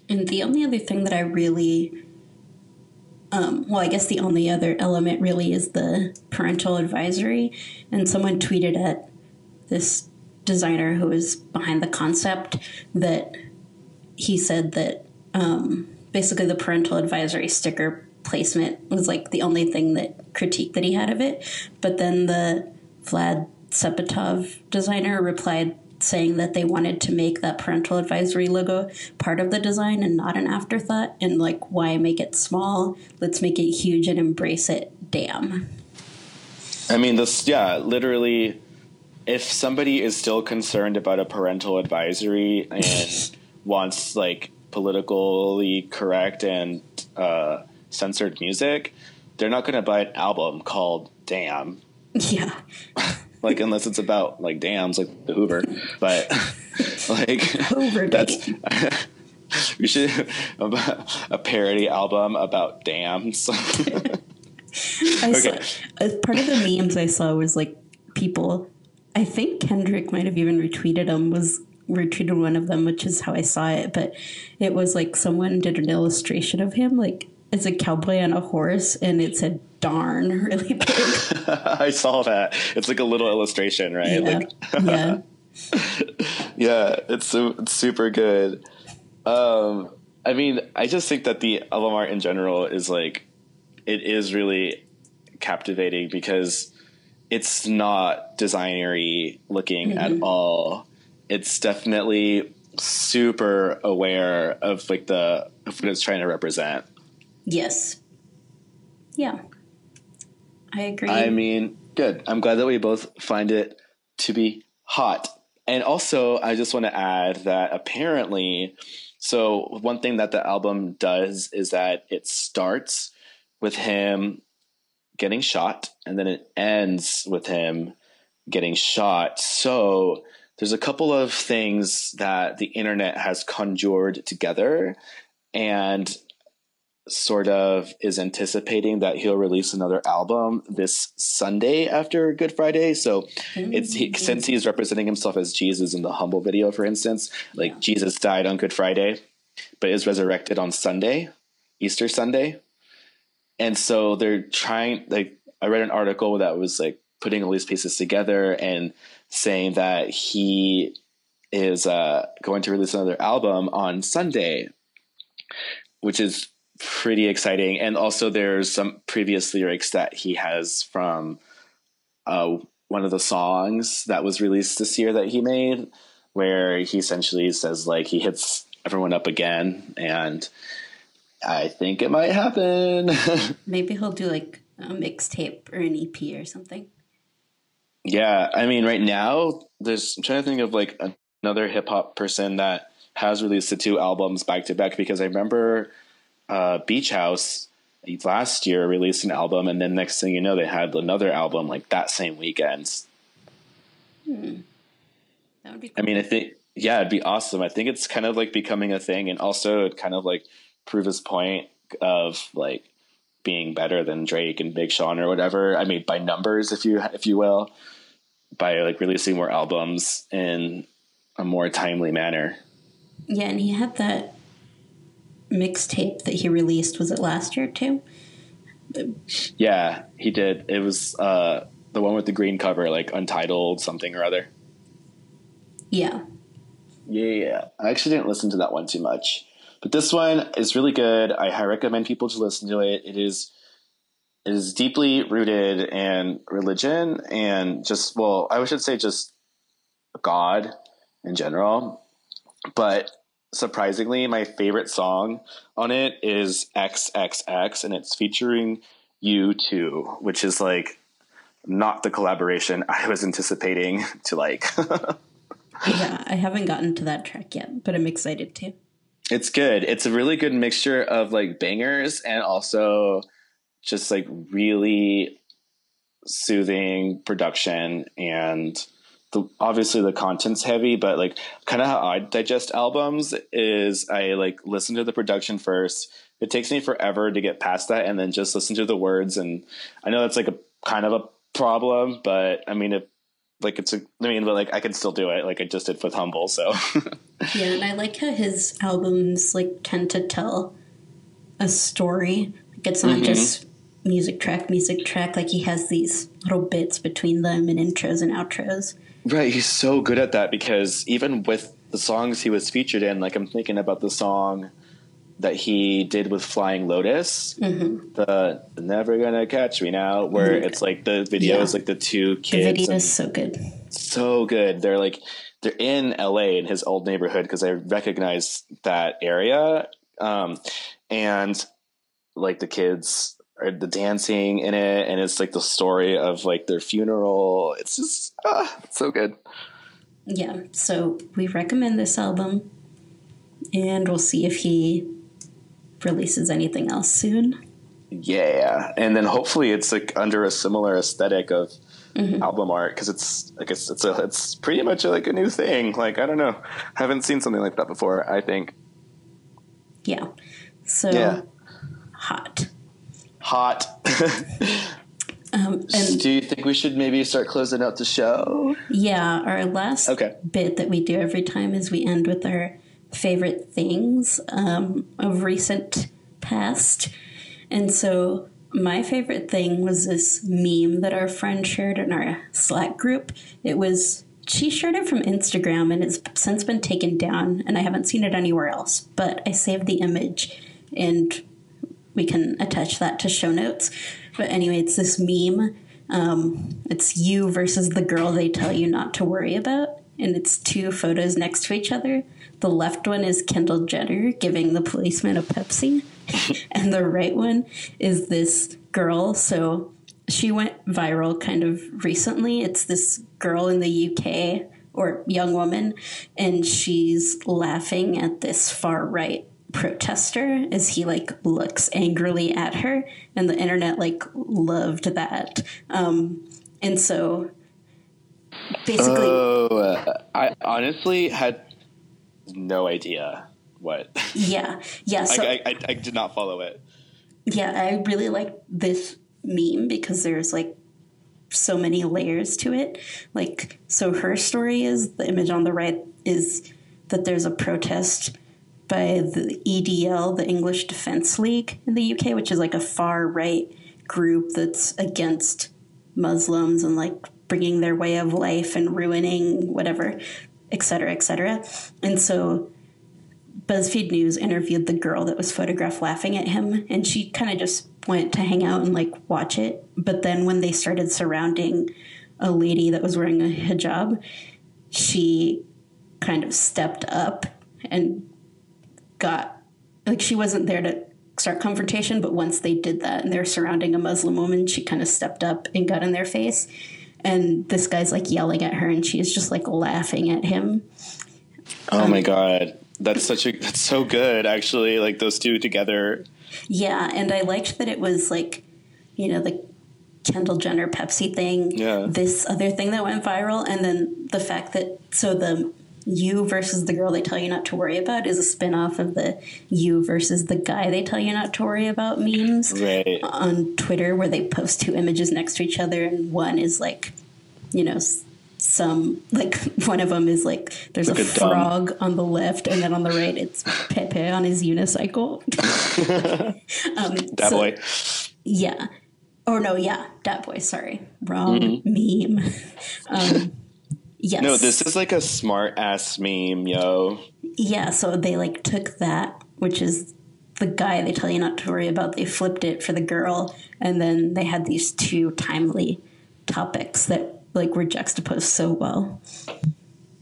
And the only other thing that I really, um, well, I guess the only other element really is the parental advisory. And someone tweeted at this designer who was behind the concept that he said that um, basically the parental advisory sticker placement was like the only thing that critique that he had of it. But then the Vlad Sepetov designer replied saying that they wanted to make that parental advisory logo part of the design and not an afterthought, and like, why make it small? Let's make it huge and embrace it. Damn. I mean, this, yeah, literally, if somebody is still concerned about a parental advisory and wants like politically correct and uh censored music, they're not going to buy an album called Damn. Yeah. Like, unless it's about like dams, like the Hoover, but like Hoover, that's we should have a parody album about dams. I okay. saw, as part of the memes I saw was like people, I think Kendrick might have even retweeted them, was retweeted one of them, which is how I saw it. But it was like someone did an illustration of him, like as a cowboy on a horse, and it said "darn" really big. I saw that. It's like a little illustration, right? Yeah. Like, yeah. Yeah, it's, it's super good. Um, I mean, I just think that the L M R in general is like, it is really captivating because it's not designery looking mm-hmm. at all. It's definitely super aware of like the, of what it's trying to represent. Yes. Yeah. I agree. I mean, good. I'm glad that we both find it to be hot. And also, I just want to add that apparently, so one thing that the album does is that it starts with him getting shot, and then it ends with him getting shot. So there's a couple of things that the internet has conjured together and sort of is anticipating that he'll release another album this Sunday after Good Friday. So mm-hmm. it's he, since he's representing himself as Jesus in the Humble video, for instance, like yeah. Jesus died on Good Friday, but is resurrected on Sunday, Easter Sunday. And so they're trying, like, I read an article that was like putting all these pieces together and saying that he is uh, going to release another album on Sunday, which is pretty exciting. And also there's some previous lyrics that he has from uh one of the songs that was released this year that he made, where he essentially says like he hits everyone up again, and I think it might happen. Maybe he'll do like a mixtape or an E P or something. Yeah, I mean right now there's, I'm trying to think of like another hip-hop person that has released the two albums back to back, because I remember Uh, Beach House last year released an album, and then next thing you know they had another album like that same weekend. Hmm. That would be cool. I mean, I think, yeah, it'd be awesome. I think it's kind of like becoming a thing, and also it kind of like prove his point of like being better than Drake and Big Sean or whatever. I mean, by numbers, if you if you will, by like releasing more albums in a more timely manner. Yeah, and he had that mixtape that he released, was it last year too? Yeah, he did. It was uh the one with the green cover, like Untitled something or other. Yeah. Yeah, yeah. I actually didn't listen to that one too much, but this one is really good. I highly recommend people to listen to it. It is, it is deeply rooted in religion and just, well, I should say just God in general, but surprisingly, my favorite song on it is triple X, and it's featuring U two, which is like not the collaboration I was anticipating to like. Yeah, I haven't gotten to that track yet, but I'm excited too. It's good. It's a really good mixture of like bangers and also just like really soothing production, and The, obviously the content's heavy, but like kind of how I digest albums is I like listen to the production first. It takes me forever to get past that, and then just listen to the words. And I know that's like a kind of a problem, but I mean, if like it's a, I mean, but like I can still do it. Like I just did with Humble. So yeah. And I like how his albums like tend to tell a story. Like it's not mm-hmm. just music track, music track. Like he has these little bits between them and intros and outros. Right, he's so good at that, because even with the songs he was featured in, like I'm thinking about the song that he did with Flying Lotus, mm-hmm. the Never Gonna Catch Me Now, where mm-hmm. it's like the video yeah. is like the two kids. The video is so good. So good. They're like, they're in L A in his old neighborhood, because I recognize that area. Um, and like the kids are the dancing in it, and it's like the story of like their funeral. It's just ah, it's so good. Yeah, so we recommend this album, and we'll see if he releases anything else soon. Yeah, and then hopefully it's like under a similar aesthetic of mm-hmm. album art, because it's like it's it's, a, it's pretty much like a new thing. Like I don't know, I haven't seen something like that before. I think. Yeah. So. Yeah. Hot. Hot. Um, and do you think we should maybe start closing out the show? Yeah, our last okay. bit that we do every time is we end with our favorite things um, of recent past. And so my favorite thing was this meme that our friend shared in our Slack group. It was, she shared it from Instagram, and it's since been taken down, and I haven't seen it anywhere else. But I saved the image, and we can attach that to show notes. But anyway, it's this meme. Um, it's you versus the girl they tell you not to worry about. And it's two photos next to each other. The left one is Kendall Jenner giving the policeman a Pepsi. And the right one is this girl. So she went viral kind of recently. It's this girl in the U K, or young woman, and she's laughing at this far right protester as he like looks angrily at her, and the internet like loved that. Um, and so basically, oh, I honestly had no idea what. Yeah, yeah. So, I, I I did not follow it. Yeah, I really like this meme because there's like so many layers to it. Like, so her story is, the image on the right is that there's a protest by the E D L, the English Defense League in the U K, which is like a far right group that's against Muslims and like bringing their way of life and ruining whatever, et cetera, et cetera. And so BuzzFeed News interviewed the girl that was photographed laughing at him, and she kind of just went to hang out and like watch it. But then when they started surrounding a lady that was wearing a hijab, she kind of stepped up and got, like, she wasn't there to start confrontation, but once they did that and they're surrounding a Muslim woman, she kind of stepped up and got in their face, and this guy's like yelling at her, and she's just like laughing at him. Oh um, my god, that's such a that's so good actually, like those two together. Yeah, and I liked that it was like, you know, the Kendall Jenner Pepsi thing, yeah, this other thing that went viral, and then the fact that, so the you versus the girl they tell you not to worry about is a spin-off of the you versus the guy they tell you not to worry about memes, right, on Twitter, where they post two images next to each other, and one is like, you know, some, like, one of them is like there's Look a frog dumb. on the left, and then on the right it's Pepe on his unicycle. um, that so, boy. Yeah. Or no, yeah, that boy, sorry. Wrong mm-hmm. meme. Um Yes. No, this is like a smart ass meme, yo. Yeah, so they like took that, which is the guy they tell you not to worry about, they flipped it for the girl, and then they had these two timely topics that like were juxtaposed so well.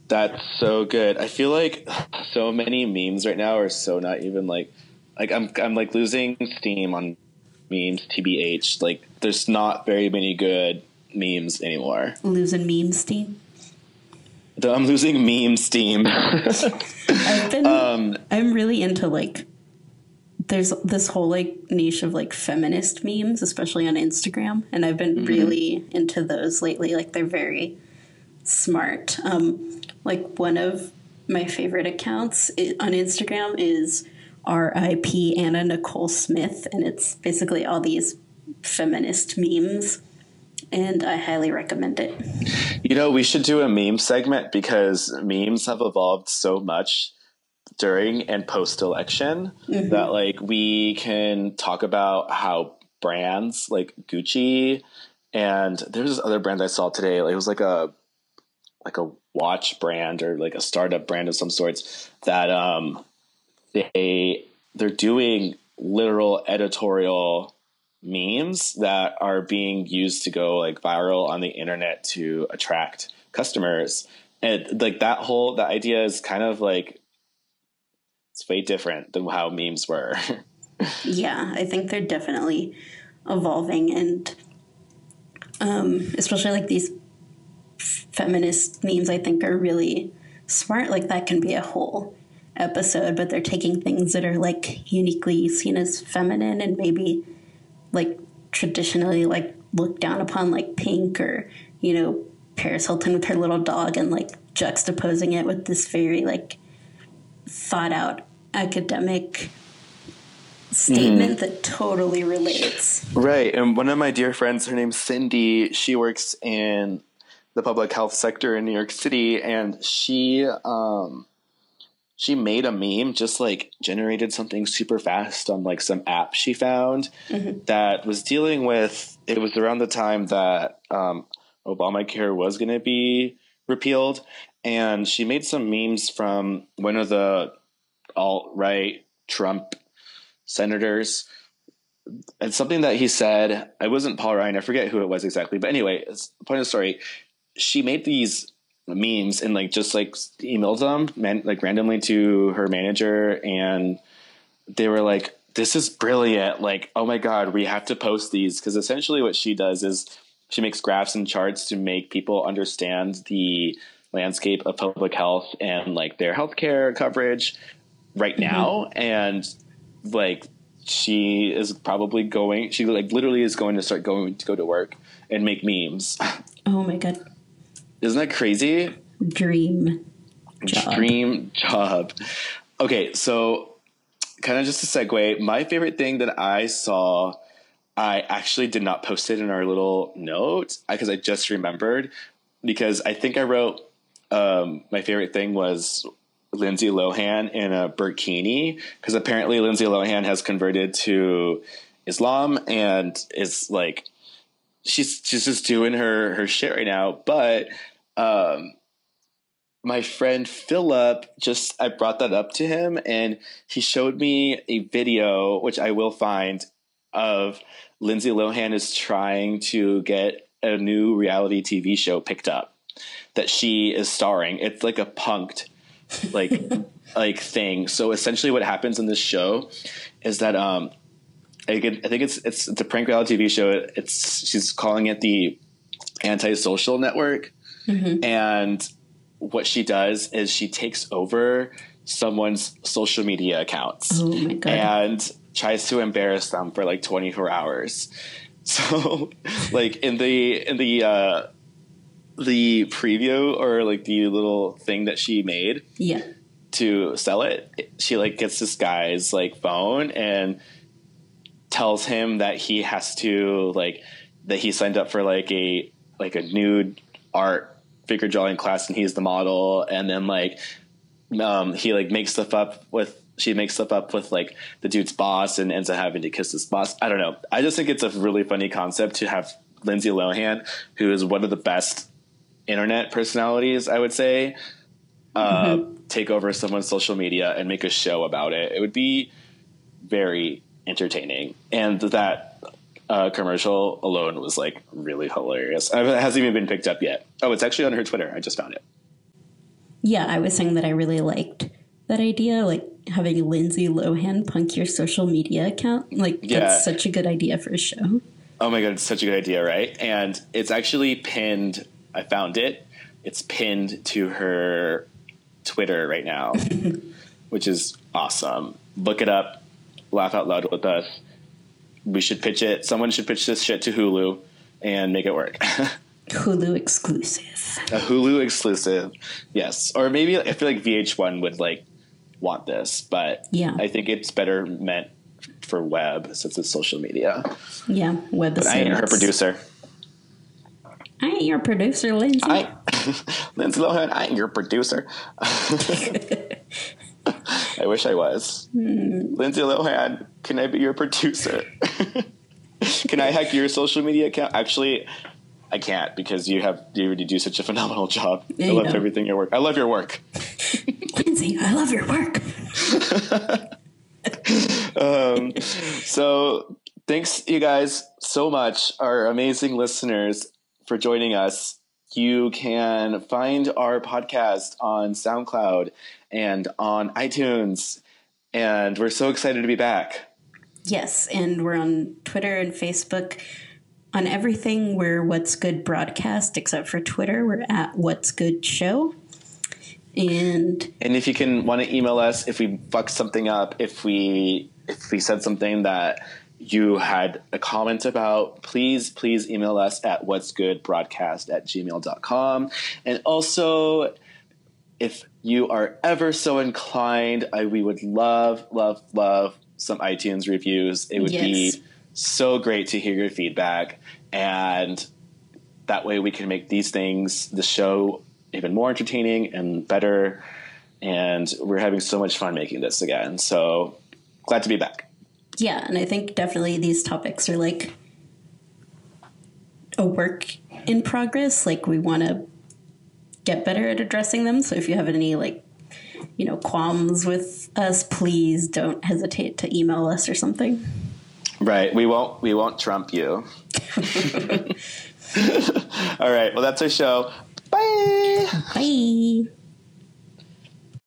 That's so good. I feel like so many memes right now are so not even like like I'm I'm like losing steam on memes, T B H. Like there's not very many good memes anymore. Losing meme steam? I'm losing meme steam. I've been, um, I'm really into like, there's this whole like niche of like feminist memes, especially on Instagram. And I've been mm-hmm. really into those lately. Like they're very smart. Um, like one of my favorite accounts on Instagram is R I P Anna Nicole Smith. And it's basically all these feminist memes. And I highly recommend it. You know, we should do a meme segment because memes have evolved so much during and post-election mm-hmm. that, like, we can talk about how brands like Gucci and there's this other brand I saw today. Like, it was like a like a watch brand or like a startup brand of some sorts that um, they they're doing literal editorial memes that are being used to go like viral on the internet to attract customers, and like that whole the idea is kind of like it's way different than how memes were. Yeah, I think they're definitely evolving, and um especially like these feminist memes I think are really smart. Like that can be a whole episode, but they're taking things that are like uniquely seen as feminine and maybe like traditionally like looked down upon, like pink or, you know, Paris Hilton with her little dog, and like juxtaposing it with this very like thought out academic statement mm. that totally relates. Right. And one of my dear friends, her name's Cindy, she works in the public health sector in New York City, and she um she made a meme, just like generated something super fast on like some app she found mm-hmm. that was dealing with, it was around the time that um, Obamacare was going to be repealed. And she made some memes from one of the alt-right Trump senators. And something that he said, it wasn't Paul Ryan, I forget who it was exactly. But anyway, it's the point of the story. She made these memes and like just like emailed them man, like randomly to her manager, and they were like, this is brilliant, like, oh my god, we have to post these. Because essentially what she does is she makes graphs and charts to make people understand the landscape of public health and like their healthcare coverage right now. Mm-hmm. And like she is probably going she like literally is going to start going to go to work and make memes. Oh my god. Isn't that crazy? Dream job. Dream job. Okay, so kind of just a segue. My favorite thing that I saw, I actually did not post it in our little note because I just remembered, because I think I wrote um, my favorite thing was Lindsay Lohan in a burkini, because apparently Lindsay Lohan has converted to Islam and is like, she's, she's just doing her, her shit right now. But um, my friend Philip, just I brought that up to him, and he showed me a video, which I will find, of Lindsay Lohan is trying to get a new reality T V show picked up that she is starring. It's like a punked like like thing. So essentially what happens in this show is that um, I think it's it's it's a prank reality T V show. It's she's calling it the Antisocial Network. Mm-hmm. And what she does is she takes over someone's social media accounts oh my God. and tries to embarrass them for like twenty-four hours. So like in the in the uh, the preview or like the little thing that she made yeah. to sell it, she like gets this guy's like phone and tells him that he has to like that he signed up for like a like a nude art figure drawing class and he's the model, and then like um he like makes stuff up with she makes stuff up with like the dude's boss and ends up having to kiss his boss. I don't know, I just think it's a really funny concept to have Lindsay Lohan, who is one of the best internet personalities, I would say, uh mm-hmm. take over someone's social media and make a show about it. It would be very entertaining, and that uh commercial alone was like really hilarious. I mean, it hasn't even been picked up yet. Oh, it's actually on her Twitter, I just found it. Yeah, I was saying that I really liked that idea, like having Lindsay Lohan punk your social media account. Like yeah. that's such a good idea for a show. Oh my god, it's such a good idea, right? And it's actually pinned, I found it, it's pinned to her Twitter right now, which is awesome. Look it up, laugh out loud with us. We should pitch it. Someone should pitch this shit to Hulu and make it work. Hulu exclusive. A Hulu exclusive. Yes. Or maybe I feel like V H one would like want this, but yeah. I think it's better meant for web since it's social media. Yeah. Web. But I ain't her producer. I ain't your producer, Lindsay. I, Lindsay Lohan, I ain't your producer. I wish I was. Mm. Lindsay Lohan, can I be your producer? Can I hack your social media account? Actually, I can't, because you have you already do such a phenomenal job. Yeah, I love know. everything your work. I love your work. Lindsay, I love your work. um, so thanks, you guys, so much, our amazing listeners, for joining us. You can find our podcast on SoundCloud and on iTunes, and we're so excited to be back. Yes, and we're on Twitter and Facebook. On everything, we're What's Good Broadcast, except for Twitter, we're at What's Good Show. And and if you can want to email us, if we fucked something up, if we if we said something that you had a comment about, please, please email us at whatsgoodbroadcast at gmail dot com. And also, if you are ever so inclined, I, we would love, love, love some iTunes reviews. It would yes. be so great to hear your feedback. And that way we can make these things, the show, even more entertaining and better. And we're having so much fun making this again. So glad to be back. Yeah, and I think definitely these topics are like a work in progress. Like, we want to get better at addressing them. So if you have any, like, you know, qualms with us, please don't hesitate to email us or something. Right. We won't, we won't trump you. All right. Well, that's our show. Bye. Bye.